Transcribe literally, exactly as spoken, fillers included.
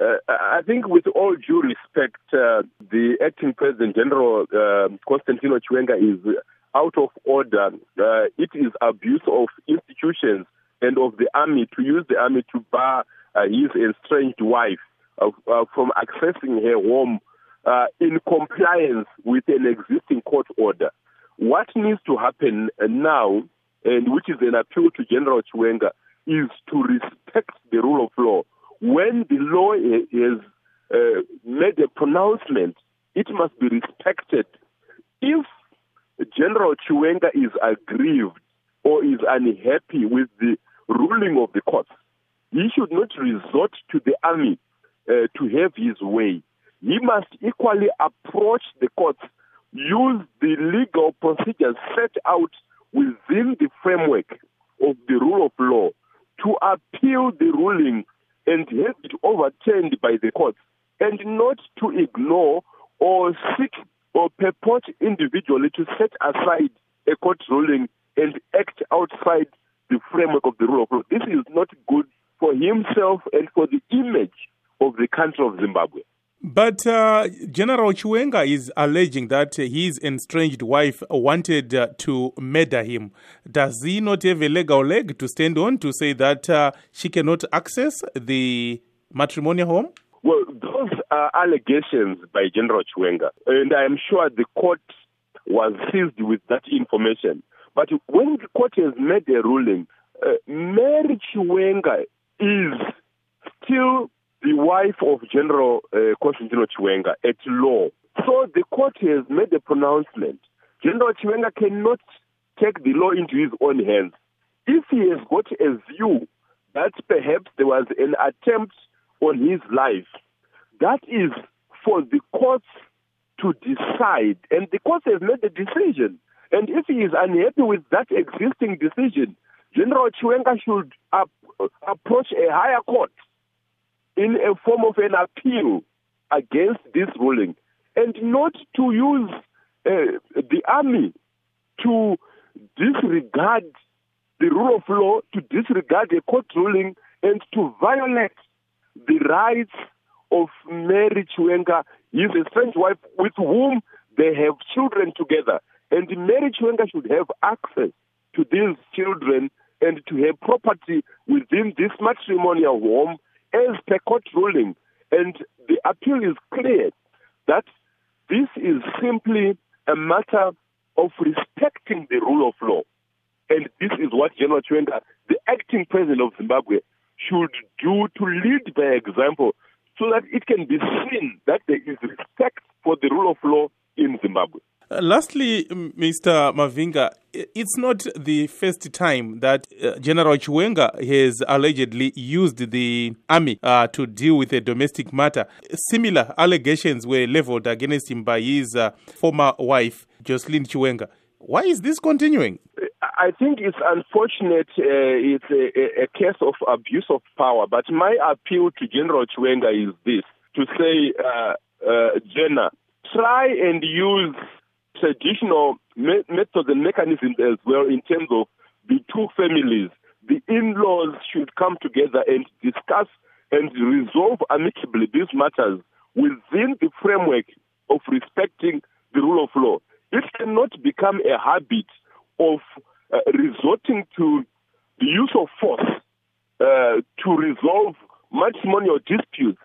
Uh, I think with all due respect, uh, the acting President General, uh, Constantino Chiwenga, is out of order. Uh, it is abuse of institutions and of the army to use the army to bar uh, his estranged wife uh, uh, from accessing her home uh, in compliance with an existing court order. What needs to happen now, and which is an appeal to General Chiwenga, is to respect the rule of law. When the law is uh, made a pronouncement, it must be respected. If General Chiwenga is aggrieved or is unhappy with the ruling of the courts, he should not resort to the army uh, to have his way. He must equally approach the courts, use the legal procedures set out within the framework of the rule of law to appeal the ruling and have it overturned by the courts, and not to ignore or seek or purport individually to set aside a court ruling and act outside the framework of the rule of law. This is not good for himself and for the image of the country of Zimbabwe. But uh, General Chiwenga is alleging that his estranged wife wanted uh, to murder him. Does he not have a legal leg to stand on to say that uh, she cannot access the matrimonial home? Well, those are allegations by General Chiwenga, and I am sure the court was seized with that information. But when the court has made a ruling, uh, Mary Chiwenga is still the wife of General uh, Constantino Chiwenga at law. So the court has made a pronouncement. General Chiwenga cannot take the law into his own hands. If he has got a view that perhaps there was an attempt on his life, that is for the courts to decide. And the court has made the decision. And if he is unhappy with that existing decision, General Chiwenga should ap- approach a higher court in a form of an appeal against this ruling, and not to use uh, the army to disregard the rule of law, to disregard a court ruling, and to violate the rights of Mary Chiwenga, his estranged wife, with whom they have children together. And Mary Chiwenga should have access to these children and to her property within this matrimonial home, as per court ruling. And the appeal is clear that this is simply a matter of respecting the rule of law. And this is what General Chiwenga, the acting president of Zimbabwe, should do to lead by example, so that it can be seen that there is respect for the rule of law in Zimbabwe. Uh, lastly, Mister Mavinga, it's not the first time that uh, General Chiwenga has allegedly used the army uh, to deal with a domestic matter. Similar allegations were leveled against him by his uh, former wife, Jocelyn Chiwenga. Why is this continuing? I think it's unfortunate. Uh, it's a, a case of abuse of power. But my appeal to General Chiwenga is this, to say, uh, uh, Jenna, try and use traditional me- methods and mechanisms as well in terms of the two families. The in-laws should come together and discuss and resolve amicably these matters within the framework of respecting the rule of law. It cannot become a habit of uh, resorting to the use of force uh, to resolve matrimonial disputes